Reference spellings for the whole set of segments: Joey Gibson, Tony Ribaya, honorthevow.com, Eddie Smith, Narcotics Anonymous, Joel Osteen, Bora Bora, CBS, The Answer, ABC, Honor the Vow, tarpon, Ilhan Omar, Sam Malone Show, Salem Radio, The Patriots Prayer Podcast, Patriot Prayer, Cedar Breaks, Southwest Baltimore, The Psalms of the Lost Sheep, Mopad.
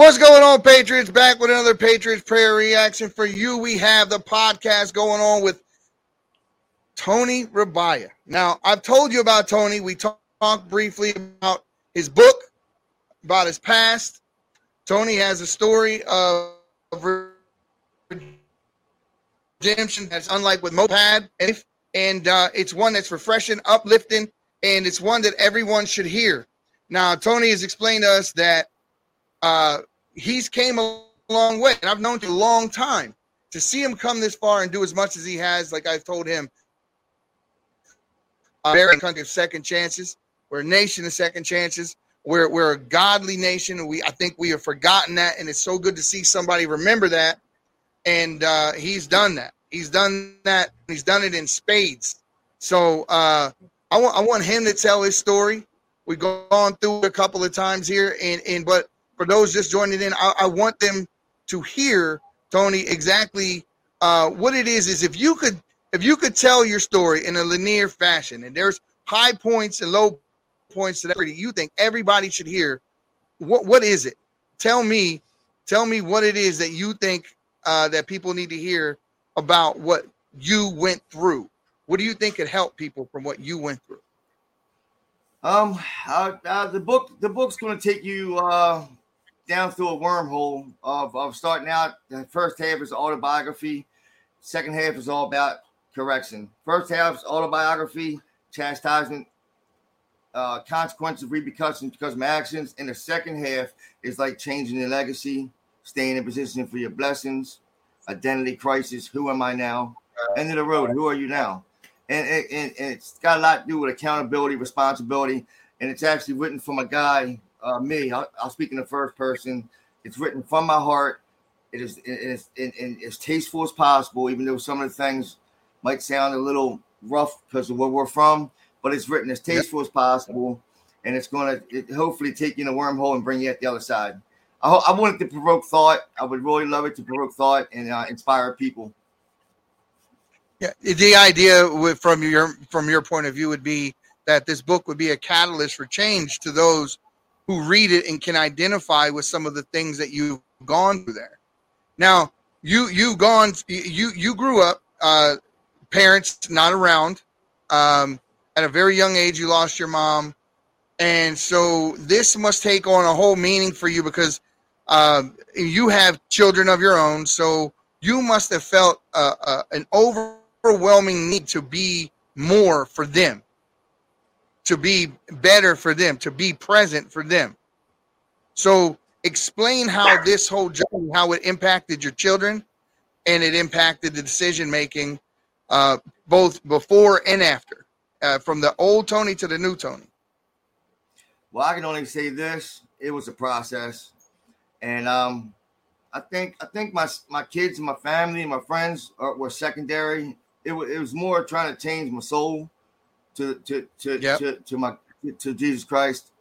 What's going on, Patriots? Back with another Patriots Prayer reaction for you. We have the podcast going on with Tony Ribaya. Now, I've told you about Tony. We talked briefly about his book, about his past. Tony has a story of redemption that's unlike with Mopad. And it's one that's refreshing, uplifting, and it's one that everyone should hear. Now, Tony has explained to us that he's came a long way, and I've known him a long time. To see him come this far and do as much as he has, like I've told him, we're a country of second chances. We're a nation of second chances. We're a godly nation, and I think we have forgotten that, and it's so good to see somebody remember that. And he's done that. He's done it in spades. So I want him to tell his story. We've gone through it a couple of times here, but for those just joining in, I want them to hear, Tony, exactly what it is if you could tell your story in a linear fashion, and there's high points and low points that you think everybody should hear, what is it? Tell me what it is that you think that people need to hear about what you went through. What do you think could help people from what you went through? The book's going to take you down through a wormhole of starting out. The first half is autobiography. Second half is all about correction. First half is autobiography, chastisement, consequences, repercussions because of my actions. And the second half is like changing your legacy, staying in position for your blessings, identity crisis, who am I now? End of the road, who are you now? And it's got a lot to do with accountability, responsibility. And it's actually written from a guy, me. I'll speak in the first person. It's written from my heart. It is as tasteful as possible, even though some of the things might sound a little rough because of where we're from, but it's written as tasteful as possible, and it's going to hopefully take you in a wormhole and bring you at the other side. I want it to provoke thought. I would really love it to provoke thought and inspire people. Yeah, the idea from your point of view would be that this book would be a catalyst for change to those who read it and can identify with some of the things that you've gone through there. Now, you grew up, parents not around. At a very young age, you lost your mom. And so this must take on a whole meaning for you because you have children of your own. So you must have felt an overwhelming need to be more for them, to be better for them, to be present for them. So explain how this whole journey, how it impacted your children, and it impacted the decision-making both before and after, from the old Tony to the new Tony. Well, I can only say this. It was a process. And I think my kids and my family and my friends were secondary. It was more trying to change my soul to Jesus Christ.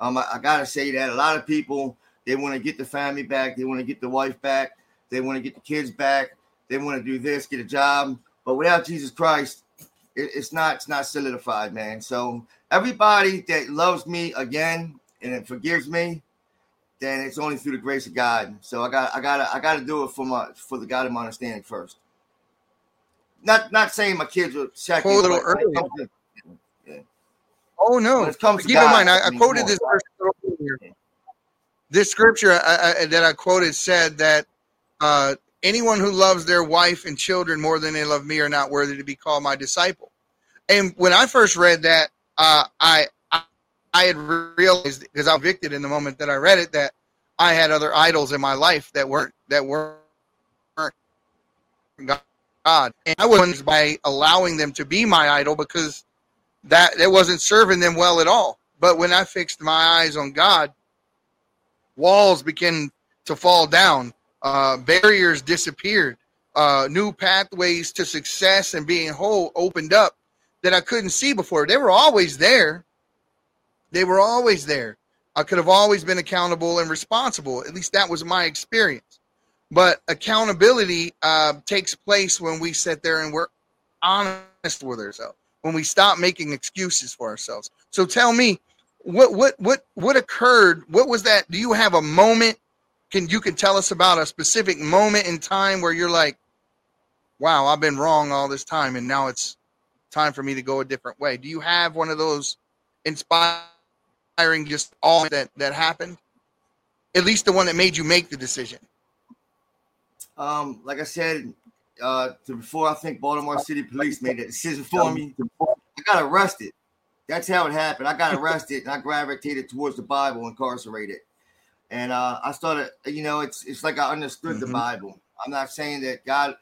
I gotta say that a lot of people, they want to get the family back, they want to get the wife back, they want to get the kids back, they want to do this, get a job, but without Jesus Christ, it's not solidified, man. So everybody that loves me again and it forgives me, then it's only through the grace of God. So I gotta do it for the God of my understanding first. Not saying my kids are second. A little early. Oh, no. Keep in mind, I quoted this verse earlier. This scripture that I quoted said that anyone who loves their wife and children more than they love me are not worthy to be called my disciple. And when I first read that, I had realized, because I was convicted in the moment that I read it, that I had other idols in my life that weren't God. And I was by allowing them to be my idol because that it wasn't serving them well at all. But when I fixed my eyes on God, walls began to fall down. Barriers disappeared. New pathways to success and being whole opened up that I couldn't see before. They were always there. I could have always been accountable and responsible. At least that was my experience. But accountability takes place when we sit there and we're honest with ourselves, when we stop making excuses for ourselves. So tell me, what occurred? What was that? Do you have a moment? you can tell us about a specific moment in time where you're like, wow, I've been wrong all this time, and now it's time for me to go a different way. Do you have one of those inspiring just all that happened? At least the one that made you make the decision. Like I said, before I think Baltimore City Police made that decision for me, I got arrested. That's how it happened. I got arrested and I gravitated towards the Bible, incarcerated. And I started, it's like I understood the Bible. I'm not saying that God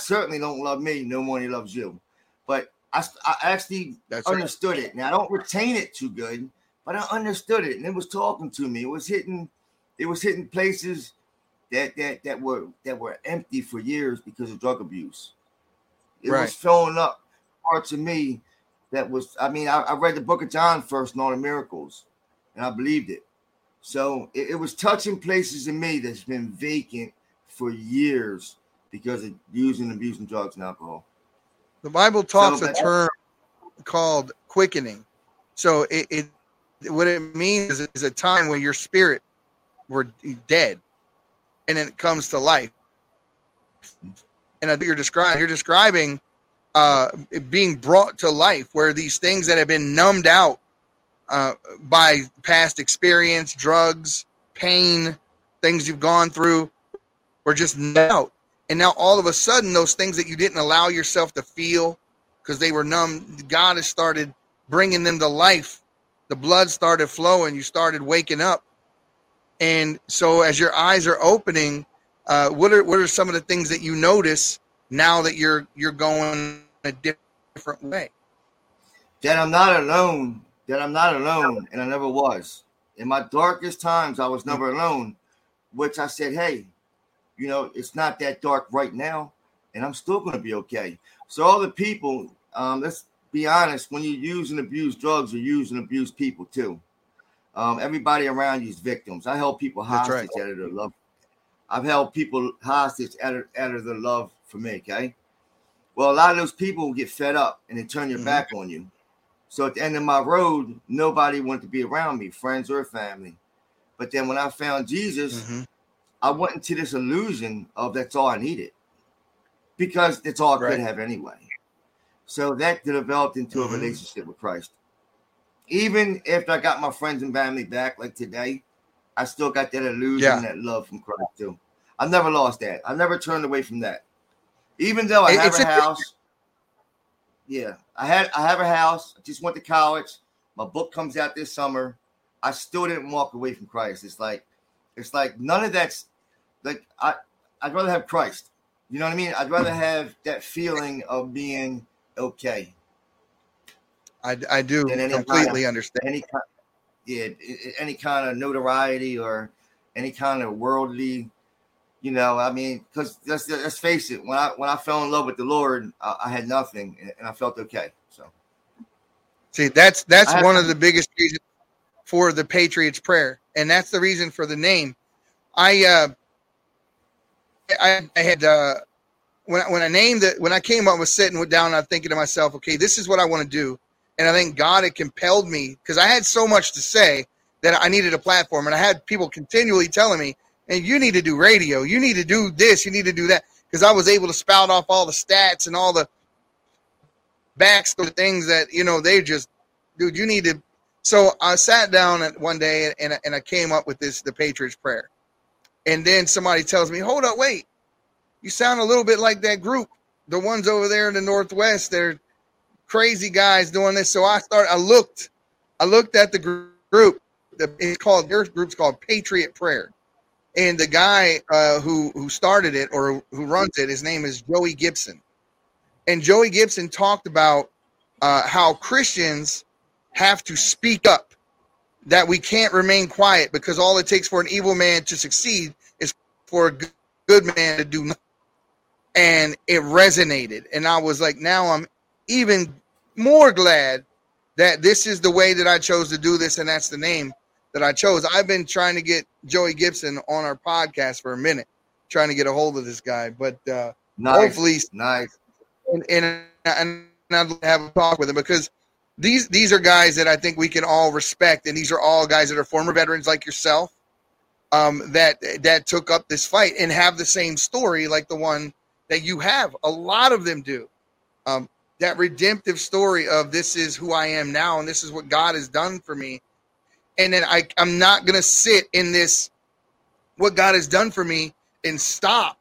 certainly don't love me no more than he loves you. But I actually understood it. Now, I don't retain it too good, but I understood it. And it was talking to me. It was hitting places that were empty for years because of drug abuse. It was filling up parts of me that was, I read the book of John first and all the miracles, and I believed it. So it was touching places in me that's been vacant for years because of using and abusing drugs and alcohol. The Bible talks a term called quickening. So it what it means is a time when your spirit were dead and then it comes to life. And I think you're describing it being brought to life, where these things that have been numbed out by past experience, drugs, pain, things you've gone through, were just numbed out. And now all of a sudden, those things that you didn't allow yourself to feel because they were numb, God has started bringing them to life. The blood started flowing. You started waking up. And so as your eyes are opening, what are some of the things that you notice now that you're going a different way? That I'm not alone, and I never was. In my darkest times, I was never alone, which I said, hey, it's not that dark right now, and I'm still going to be okay. So all the people, let's be honest, when you use and abuse drugs, you use and abuse people too. Everybody around you is victims. I held people hostage out of their love. I've held people hostage out of their love for me, okay? Well, a lot of those people get fed up, and they turn their back on you. So at the end of my road, nobody wanted to be around me, friends or family. But then when I found Jesus, I went into this illusion of that's all I needed, because that's all I could have anyway. So that developed into a relationship with Christ. Even after I got my friends and family back, like today, I still got that illusion, that love from Christ too. I never lost that. I never turned away from that. Even though I have a house. Yeah, I have a house. I just went to college. My book comes out this summer. I still didn't walk away from Christ. It's like none of that's like I'd rather have Christ. You know what I mean? I'd rather have that feeling of being okay. I do completely understand. Any kind of notoriety or any kind of worldly, because let's face it. When I fell in love with the Lord, I had nothing and I felt okay. So, see, that's one of the biggest reasons for the Patriots Prayer. And that's the reason for the name. When I came up with sitting down, I'm thinking to myself, okay, this is what I want to do. And I think God had compelled me, because I had so much to say that I needed a platform. And I had people continually telling me, and you need to do radio, you need to do this, you need to do that. Because I was able to spout off all the stats and all the backstory things that, they just, dude, you need to. So I sat down one day and I came up with this, the Patriots Prayer. And then somebody tells me, hold up, wait, you sound a little bit like that group, the ones over there in the Northwest, they're crazy guys doing this. So I looked at the group. Their group's called Patriot Prayer. And the guy who started it, or who runs it, his name is Joey Gibson. And Joey Gibson talked about how Christians have to speak up, that we can't remain quiet, because all it takes for an evil man to succeed is for a good man to do nothing. And it resonated. And I was like, now I'm even more glad that this is the way that I chose to do this. And that's the name that I chose. I've been trying to get Joey Gibson on our podcast for a minute, trying to get a hold of this guy, but hopefully. And I'd have a talk with him, because these are guys that I think we can all respect, and these are all guys that are former veterans like yourself that took up this fight and have the same story like the one that you have. A lot of them do. That redemptive story of this is who I am now and this is what God has done for me. And then I'm not going to sit in this, what God has done for me, and stop.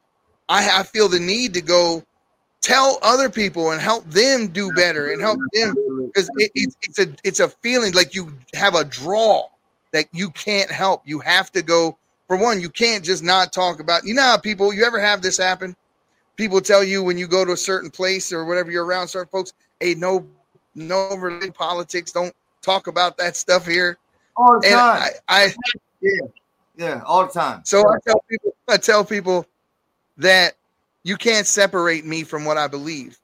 I feel the need to go tell other people and help them do better and help them, because it's a feeling like you have a draw that you can't help. You have to go. For one, you can't just not talk about, you know how people, you ever have this happen? People tell you when you go to a certain place or whatever, you're around certain folks, hey, no related politics. Don't talk about that stuff here. All the time. Yeah, all the time. So I tell people that you can't separate me from what I believe.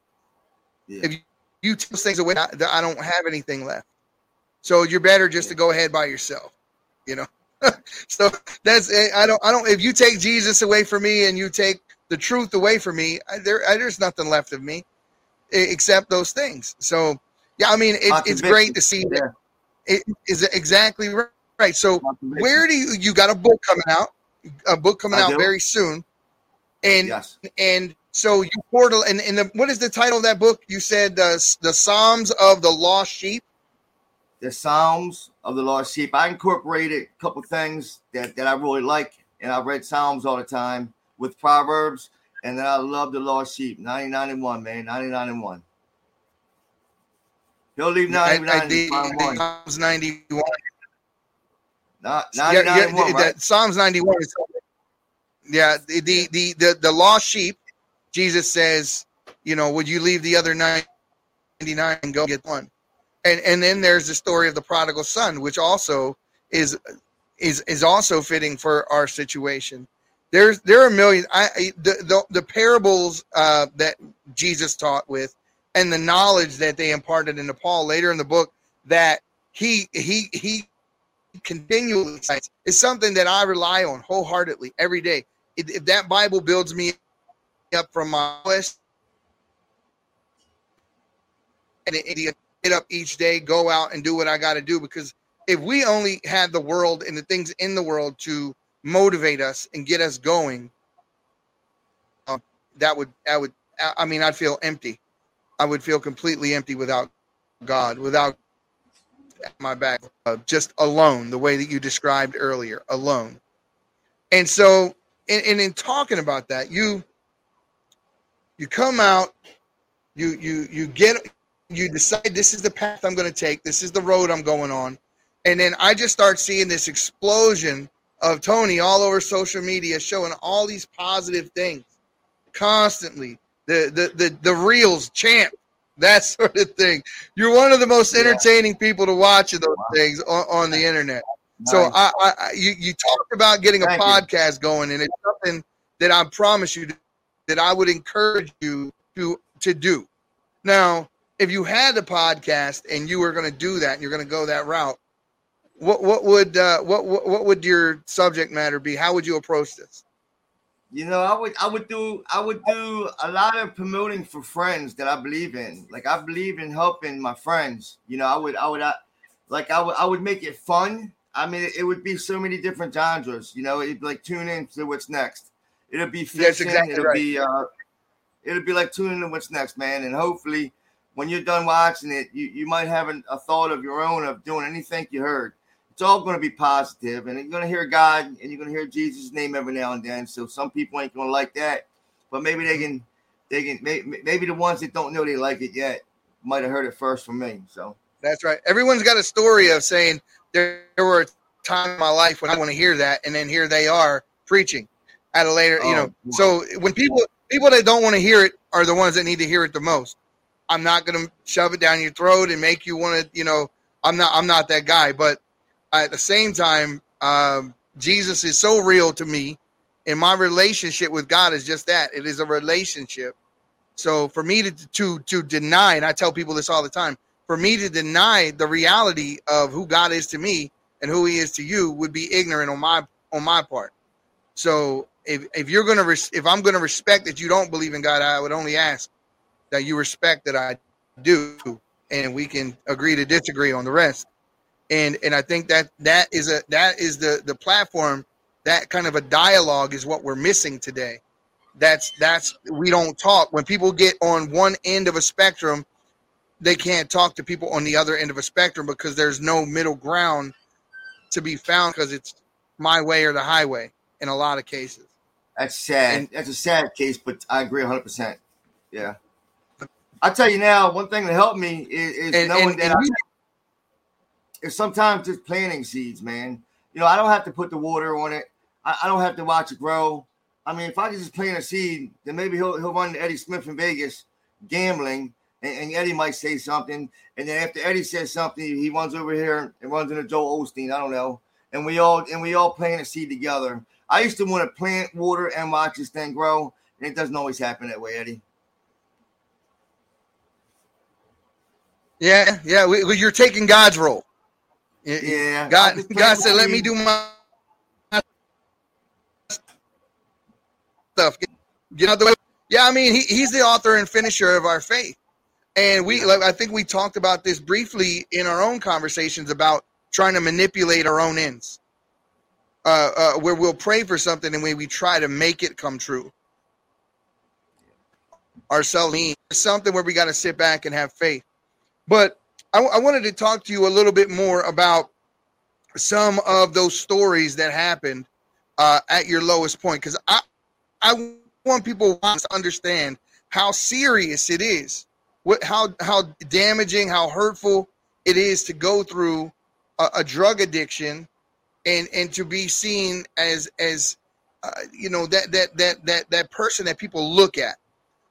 Yeah. If you take those things away, I don't have anything left. So you're better just to go ahead by yourself, you know? So that's, I don't, if you take Jesus away from me and you take the truth away from me, there's nothing left of me except those things. So, yeah, I mean, it's great to see that. It is exactly right. So where do you got a book coming out very soon. And yes. And so you portal and what is the title of that book? You said the Psalms of the Lost Sheep. The Psalms of the Lost Sheep. I incorporated a couple of things that I really like, and I read Psalms all the time with Proverbs, and then I love the Lost Sheep. 9091, man. 9091. He'll leave 9091. Psalms 91. Right? Psalms 91 is something. Yeah, the lost sheep, Jesus says, you know, would you leave the other 99 and go get one? And then there's the story of the prodigal son, which also is also fitting for our situation. There are millions. The parables that Jesus taught with, and the knowledge that they imparted into Paul later in the book that he continually cites is something that I rely on wholeheartedly every day. If that Bible builds me up from my list, and get up each day, go out and do what I got to do, because if we only had the world and the things in the world to motivate us and get us going, I'd feel empty. I would feel completely empty without God, without my back, just alone, the way that you described earlier, alone. And so and in talking about that, you come out, you decide this is the path I'm going to take, this is the road I'm going on. And then I just start seeing this explosion of Tony all over social media showing all these positive things constantly, the reels, champ, that sort of thing. You're one of the most entertaining people to watch of those things on the internet. Nice. So you talked about getting a podcast going, and it's something that I promise you that I would encourage you to do. Now, if you had a podcast and you were going to do that, and you're going to go that route, what would your subject matter be? How would you approach this? You know, I would do a lot of promoting for friends that I believe in. Like, I believe in helping my friends. You know, I would make it fun. I mean, it would be so many different genres. You know, it'd be like tune in to what's next. It'll be fiction. That's exactly it'll right. be it'll be like tune in to what's next, man. And hopefully, when you're done watching it, you might have a thought of your own of doing anything you heard. It's all going to be positive, and you're going to hear God, and you're going to hear Jesus' name every now and then. So some people ain't going to like that, but maybe maybe the ones that don't know they like it yet might have heard it first from me. So that's right. Everyone's got a story of saying there were a time in my life when I want to hear that, and then here they are preaching at a later. You know, so when people that don't want to hear it are the ones that need to hear it the most. I'm not going to shove it down your throat and make you want to. You know, I'm not that guy, but at the same time, Jesus is so real to me, and my relationship with God is just that. It is a relationship. So for me to deny, and I tell people this all the time, for me to deny the reality of who God is to me and who he is to you would be ignorant on my part. So if I'm going to respect that you don't believe in God, I would only ask that you respect that I do, and we can agree to disagree on the rest. And I think that is the platform That kind of a dialogue is what we're missing today. That's we don't talk. When people get on one end of a spectrum, they can't talk to people on the other end of a spectrum because there's no middle ground to be found, because it's my way or the highway in a lot of cases. That's sad. And that's a sad case, but I agree 100%. Yeah. I tell you now, one thing that helped me is knowing that it's sometimes just planting seeds, man. You know, I don't have to put the water on it. I don't have to watch it grow. I mean, if I could just plant a seed, then maybe he'll run to Eddie Smith in Vegas gambling, and Eddie might say something. And then after Eddie says something, he runs over here and runs into Joel Osteen. I don't know. And we all plant a seed together. I used to want to plant, water, and watch this thing grow, and it doesn't always happen that way, Eddie. Yeah. You're taking God's role. Yeah. God said, "Let me do my stuff." Get out the way. Yeah, I mean, he's the author and finisher of our faith, and I think we talked about this briefly in our own conversations about trying to manipulate our own ends, where we'll pray for something and we try to make it come true ourselves. It's something where we got to sit back and have faith. But I wanted to talk to you a little bit more about some of those stories that happened at your lowest point, because I want people to understand how serious it is, how damaging, how hurtful it is to go through a drug addiction, and to be seen as you know, that person that people look at.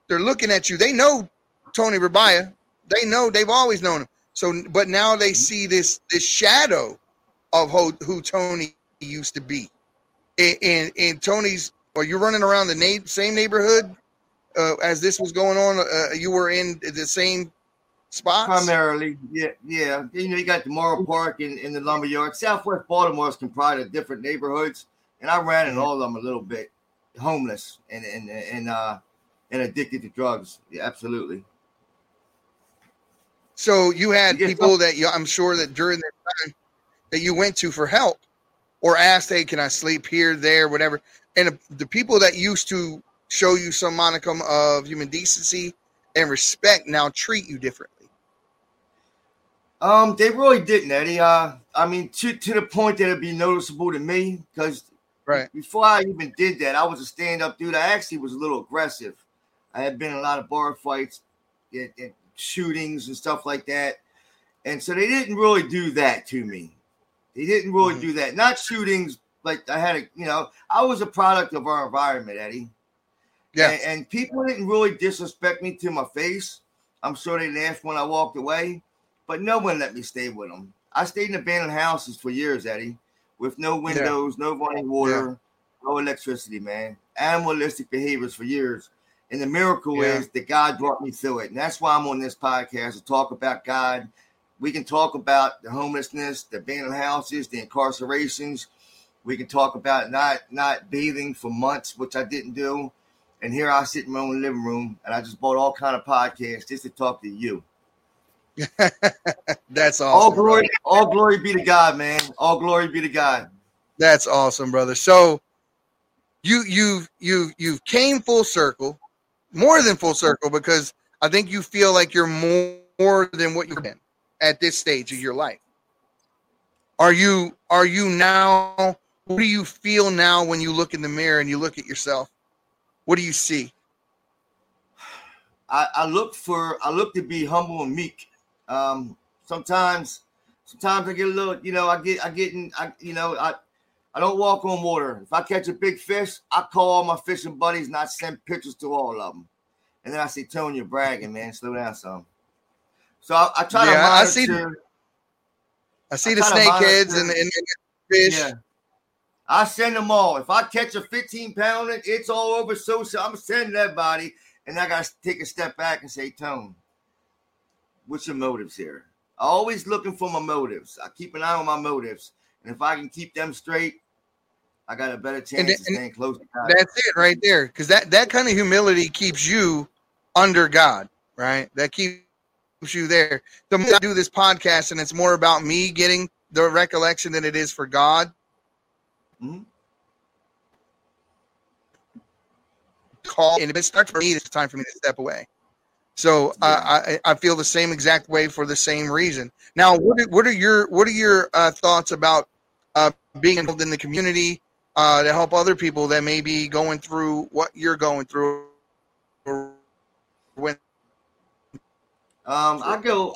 They're looking at you. They know Tony Ribaya. They know, they've always known him. So, but now they see this shadow of who Tony used to be, and Tony's. Or you're running around the same neighborhood as this was going on. You were in the same spots primarily. Yeah. You know, you got the Morrow Park and the Lumberyard. Southwest Baltimore is comprised of different neighborhoods, and I ran in all of them a little bit, homeless and addicted to drugs. Yeah, absolutely. So you had people that I'm sure that during that time that you went to for help or asked, "Hey, can I sleep here, there, whatever?" And the people that used to show you some monicum of human decency and respect now treat you differently. They really didn't, Eddie. I mean, to the point that it'd be noticeable to me, because before I even did that, I was a stand-up dude. I actually was a little aggressive. I had been in a lot of bar fights and shootings and stuff like that, and so they didn't really do that to me. They didn't really do that. Not shootings, like I had I was a product of our environment, Eddie. Yeah, and people didn't really disrespect me to my face. I'm sure they laughed when I walked away, but no one let me stay with them. I stayed in abandoned houses for years, Eddie, with no windows, no running water, no electricity, man. Animalistic behaviors for years. And the miracle is that God brought me through it. And that's why I'm on this podcast, to talk about God. We can talk about the homelessness, the abandoned houses, the incarcerations. We can talk about not bathing for months, which I didn't do. And here I sit in my own living room, and I just bought all kind of podcasts just to talk to you. That's awesome. All glory be to God, man. All glory be to God. That's awesome, brother. So you've came full circle. More than full circle, because I think you feel like you're more than what you've been at this stage of your life. Are you now? What do you feel now when you look in the mirror and you look at yourself? What do you see? I look to be humble and meek. Sometimes I get a little, I don't walk on water. If I catch a big fish, I call all my fishing buddies and I send pictures to all of them. And then I say, "Tony, you're bragging, man. Slow down some." So I try to monitor. I see the snakeheads and fish. Yeah. I send them all. If I catch a 15-pounder, it's all over social. I'm sending that body. And I got to take a step back and say, "Tony, what's your motives here?" I'm always looking for my motives. I keep an eye on my motives. And if I can keep them straight, I got a better chance of staying close to God. That's it right there. Because that kind of humility keeps you under God, right? That keeps you there. The more I do this podcast and it's more about me getting the recollection than it is for God, call. And if it starts for me, it's time for me to step away. So I feel the same exact way for the same reason. Now, what are your thoughts about being involved in the community to help other people that may be going through what you're going through? When I go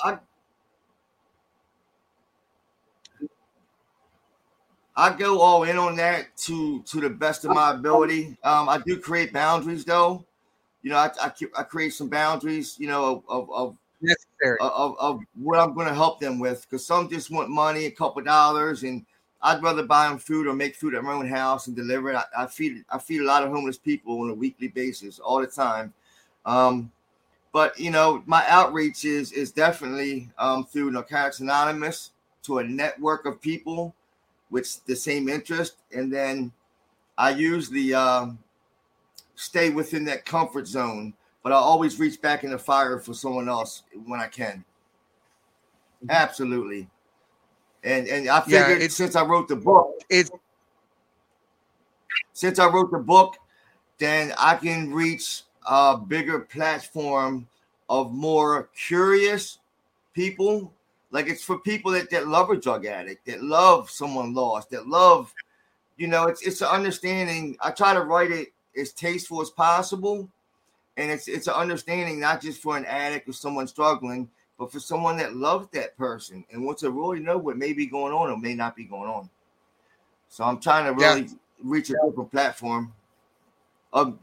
all in on that to the best of my ability. I do create boundaries, though. You know, I create some boundaries, you know, of what I'm going to help them with, because some just want money, a couple dollars, and I'd rather buy them food or make food at my own house and deliver it. I feed a lot of homeless people on a weekly basis, all the time. But, you know, my outreach is definitely through Narcotics Anonymous to a network of people with the same interest, and then I usually stay within that comfort zone, but I always reach back in the fire for someone else when I can. Absolutely. And I figured since I wrote the book, then I can reach a bigger platform of more curious people. Like, it's for people that love a drug addict, that love someone lost, that love, you know, it's an understanding. I try to write it as tasteful as possible. And it's an understanding, not just for an addict or someone struggling, but for someone that loves that person and wants to really know what may be going on or may not be going on. So I'm trying to really reach a different platform of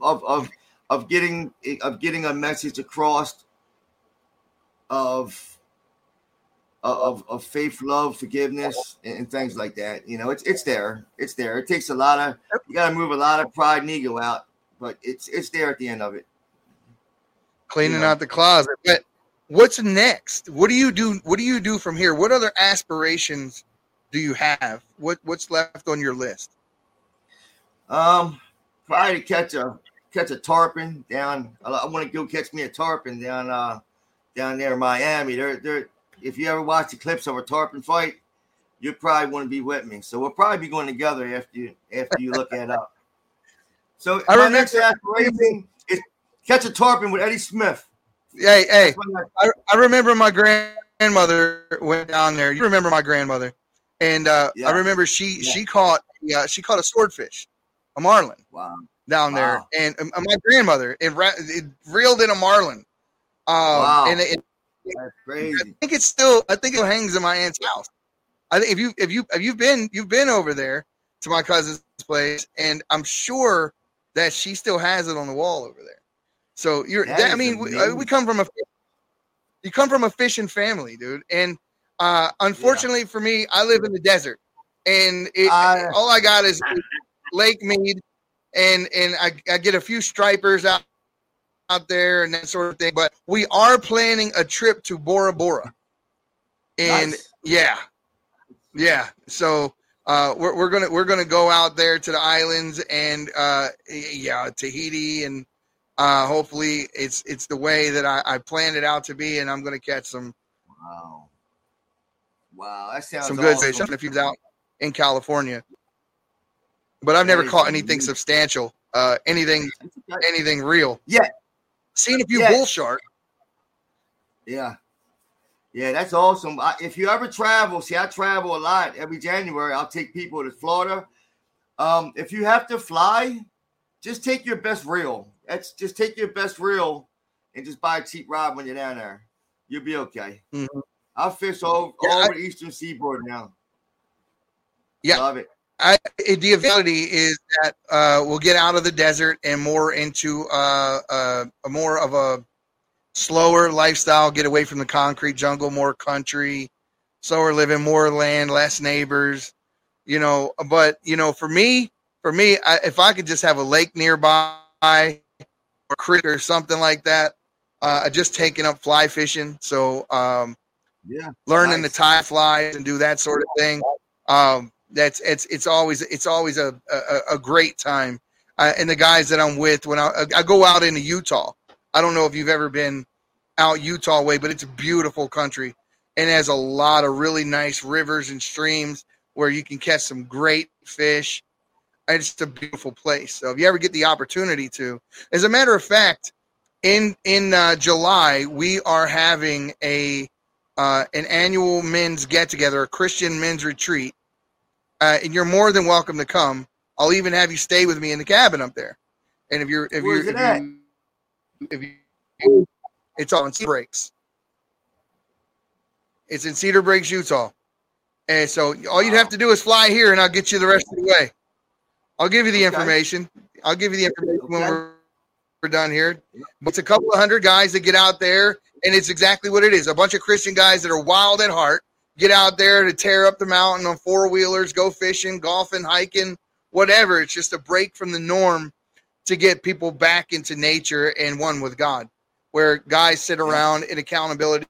getting a message across of faith, love, forgiveness, and things like that. You know, it's there. It takes a lot of, you got to move a lot of pride and ego out, but it's there at the end of it. Cleaning out the closet. But what's next? What do you do? What do you do from here? What other aspirations do you have? What's left on your list? Probably catch a tarpon down. I want to go catch me a tarpon down there in Miami. If you ever watch the clips of a tarpon fight, you probably want to be with me. So we'll probably be going together after you look that up. So my next aspiration is catch a tarpon with Eddie Smith. Hey. I remember my grandmother went down there. You remember my grandmother, and I remember she caught a swordfish, a marlin. Wow. Down there, and my grandmother it reeled in a marlin. And it that's crazy. I think it hangs in my aunt's house. I think if you've been over there to my cousin's place, and I'm sure that she still has it on the wall over there. So we come from a fishing family, dude. And unfortunately for me, I live in the desert, and all I got is Lake Mead, and I get a few stripers out there and that sort of thing, but we are planning a trip to Bora Bora, and nice. So we're gonna go out there to the islands and Tahiti, and hopefully it's the way that I planned it out to be, and I'm gonna catch some. Wow, that sounds some good awesome. Fish if you're out in California, but I've never caught anything substantial, anything real. Yeah. Seen a few bull shark. Yeah, that's awesome. If you ever travel, I travel a lot. Every January, I'll take people to Florida. If you have to fly, just take your best reel. And just buy a cheap rod when you're down there. You'll be okay. Mm-hmm. I fish all over the Eastern Seaboard now. Yeah, love it. The reality is that we'll get out of the desert and more into more of a slower lifestyle, get away from the concrete jungle, more country, slower living, more land, less neighbors, you know. But, you know, for me, if I could just have a lake nearby or creek or something like that, just taking up fly fishing. So learning to tie flies and do that sort of thing. It's always a great time, and the guys that I'm with when I go out into Utah. I don't know if you've ever been out Utah way, but it's a beautiful country and has a lot of really nice rivers and streams where you can catch some great fish. It's just a beautiful place. So if you ever get the opportunity to, as a matter of fact, in July we are having an annual men's get together, a Christian men's retreat, and you're more than welcome to come. I'll even have you stay with me in the cabin up there. And if you're it's all in Cedar Breaks. It's in Cedar Breaks, Utah. And so all you'd have to do is fly here, and I'll get you the rest of the way. I'll give you the information. I'll give you the information when we're done here. But it's a couple of hundred guys that get out there, and it's exactly what it is. A bunch of Christian guys that are wild at heart get out there to tear up the mountain on four-wheelers, go fishing, golfing, hiking, whatever. It's just a break from the norm to get people back into nature and one with God, where guys sit around in accountability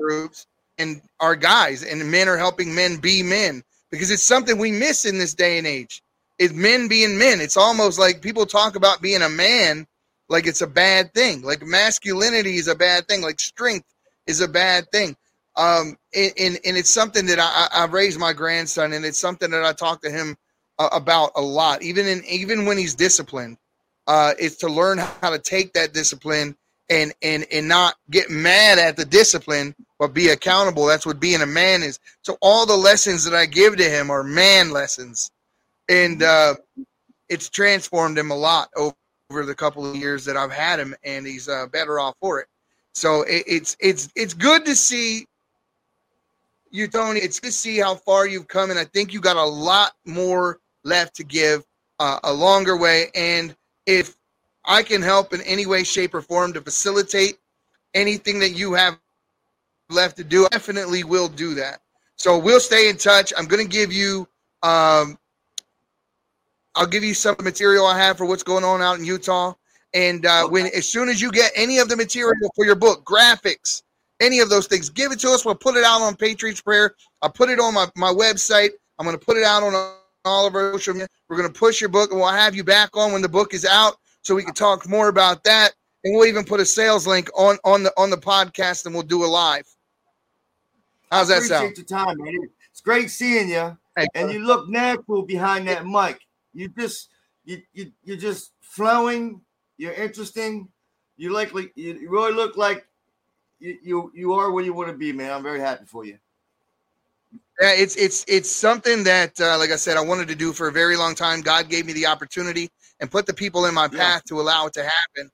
groups and are guys, and men are helping men be men, because it's something we miss in this day and age. Is men being men. It's almost like people talk about being a man like it's a bad thing, like masculinity is a bad thing, like strength is a bad thing. And it's something that I raised my grandson, and it's something that I talk to him about a lot, even when he's disciplined, is to learn how to take that discipline and not get mad at the discipline, but be accountable. That's what being a man is. So all the lessons that I give to him are man lessons. And it's transformed him a lot over the couple of years that I've had him, and he's better off for it. So it's good to see you, Tony. It's good to see how far you've come, and I think you got a lot more left to give, a longer way. And if I can help in any way, shape, or form to facilitate anything that you have left to do, I definitely will do that. So we'll stay in touch. I'm going to give you I'll give you some material I have for what's going on out in Utah. And as soon as you get any of the material for your book, graphics, any of those things, give it to us. We'll put it out on Patriots Prayer. I'll put it on my website. I'm going to put it out on all of our social media. We're going to push your book, and we'll have you back on when the book is out so we can talk more about that. And we'll even put a sales link on the podcast, and we'll do a live. How's that sound? I appreciate your time, man. It's great seeing you. Hey, and you look natural behind that mic. You're just flowing. You're interesting. You really look like you are where you want to be, man. I'm very happy for you. Yeah, it's something that, like I said, I wanted to do for a very long time. God gave me the opportunity and put the people in my path to allow it to happen,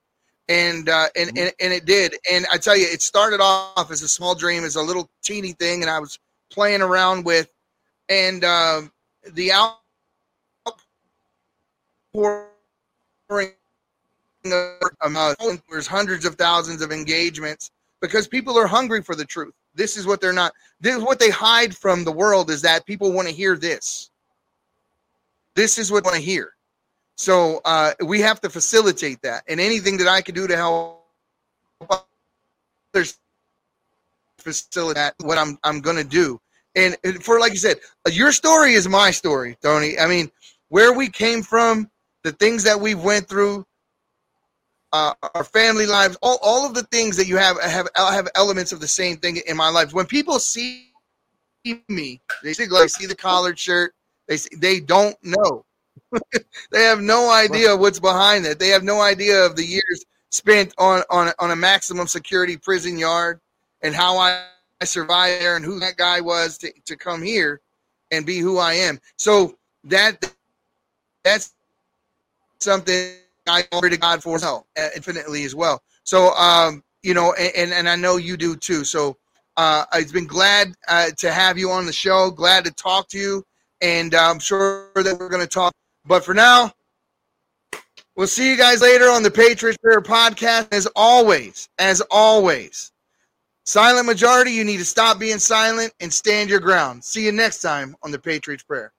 and it did. And I tell you, it started off as a small dream, as a little teeny thing, and I was playing around with, and the outcome. There's hundreds of thousands of engagements because people are hungry for the truth. This is what they're not. This is what they hide from the world, is that people want to hear this. This is what they want to hear. So we have to facilitate that, and anything that I can do to help others facilitate what I'm going to do. And for, like you said, your story is my story, Tony. I mean, where we came from. The things that we went through, our family lives, all of the things that you have elements of the same thing in my life. When people see me, they see the collared shirt. They don't know. They have no idea what's behind that. They have no idea of the years spent on a maximum security prison yard and how I survived there and who that guy was to come here and be who I am. So that's something I pray to God for help infinitely as well. So, and I know you do too. So it's been glad to have you on the show. Glad to talk to you. And I'm sure that we're going to talk. But for now, we'll see you guys later on the Patriots Prayer Podcast. As always, silent majority, you need to stop being silent and stand your ground. See you next time on the Patriots Prayer.